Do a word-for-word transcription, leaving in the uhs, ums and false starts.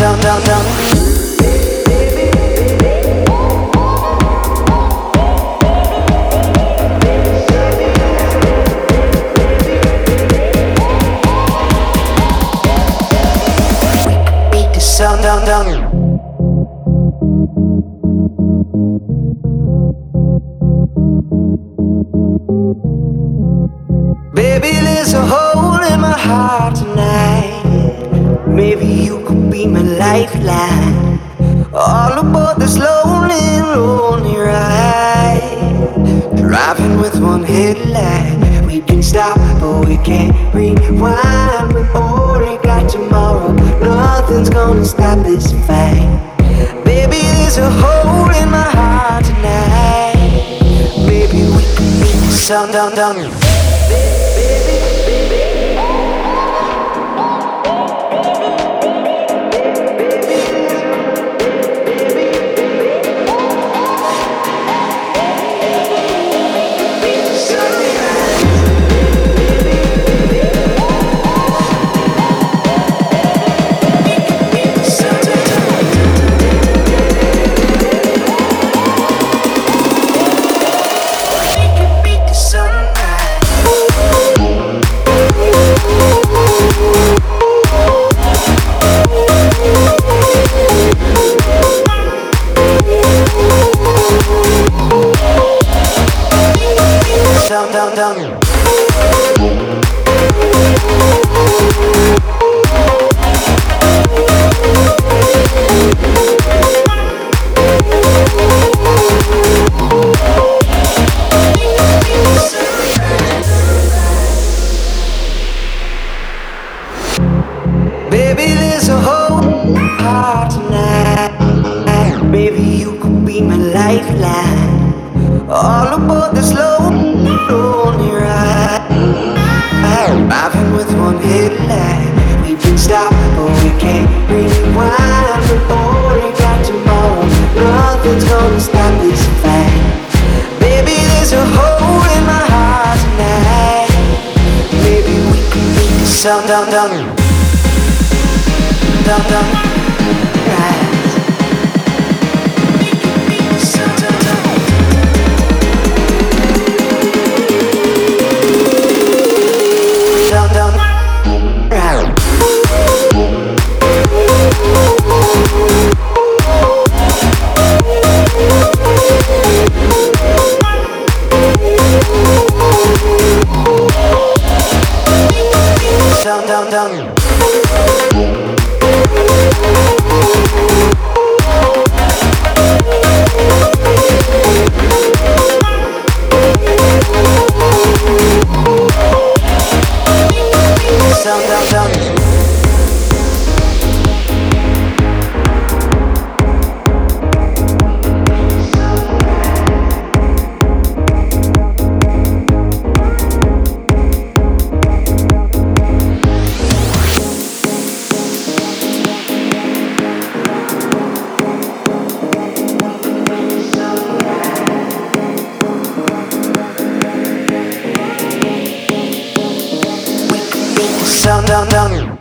down, down, down. Down, down, down. Baby, there's a hole in my heart tonight. Maybe you could be my lifeline. All aboard this lonely, lonely ride. Driving with one headlight. We can stop, but we can't rewind. We already got tomorrow. Nothing's gonna stop this fight. Baby, there's a hole in my heart tonight. Baby, we can make the sun down, down. Down, down, down. Baby, there's a hole in my heart tonight. Baby, you could be my lifeline. All aboard this lonely, lonely ride. Driving with one headlight. We can stop, but we can't rewind. We've already got tomorrow. Nothing's gonna stop this fight. Baby, there's a hole in my heart tonight. Maybe we can make the sun down, down. Down, down, right. Down, down, right. Down, down, down. Down, down, down. Down, down, down.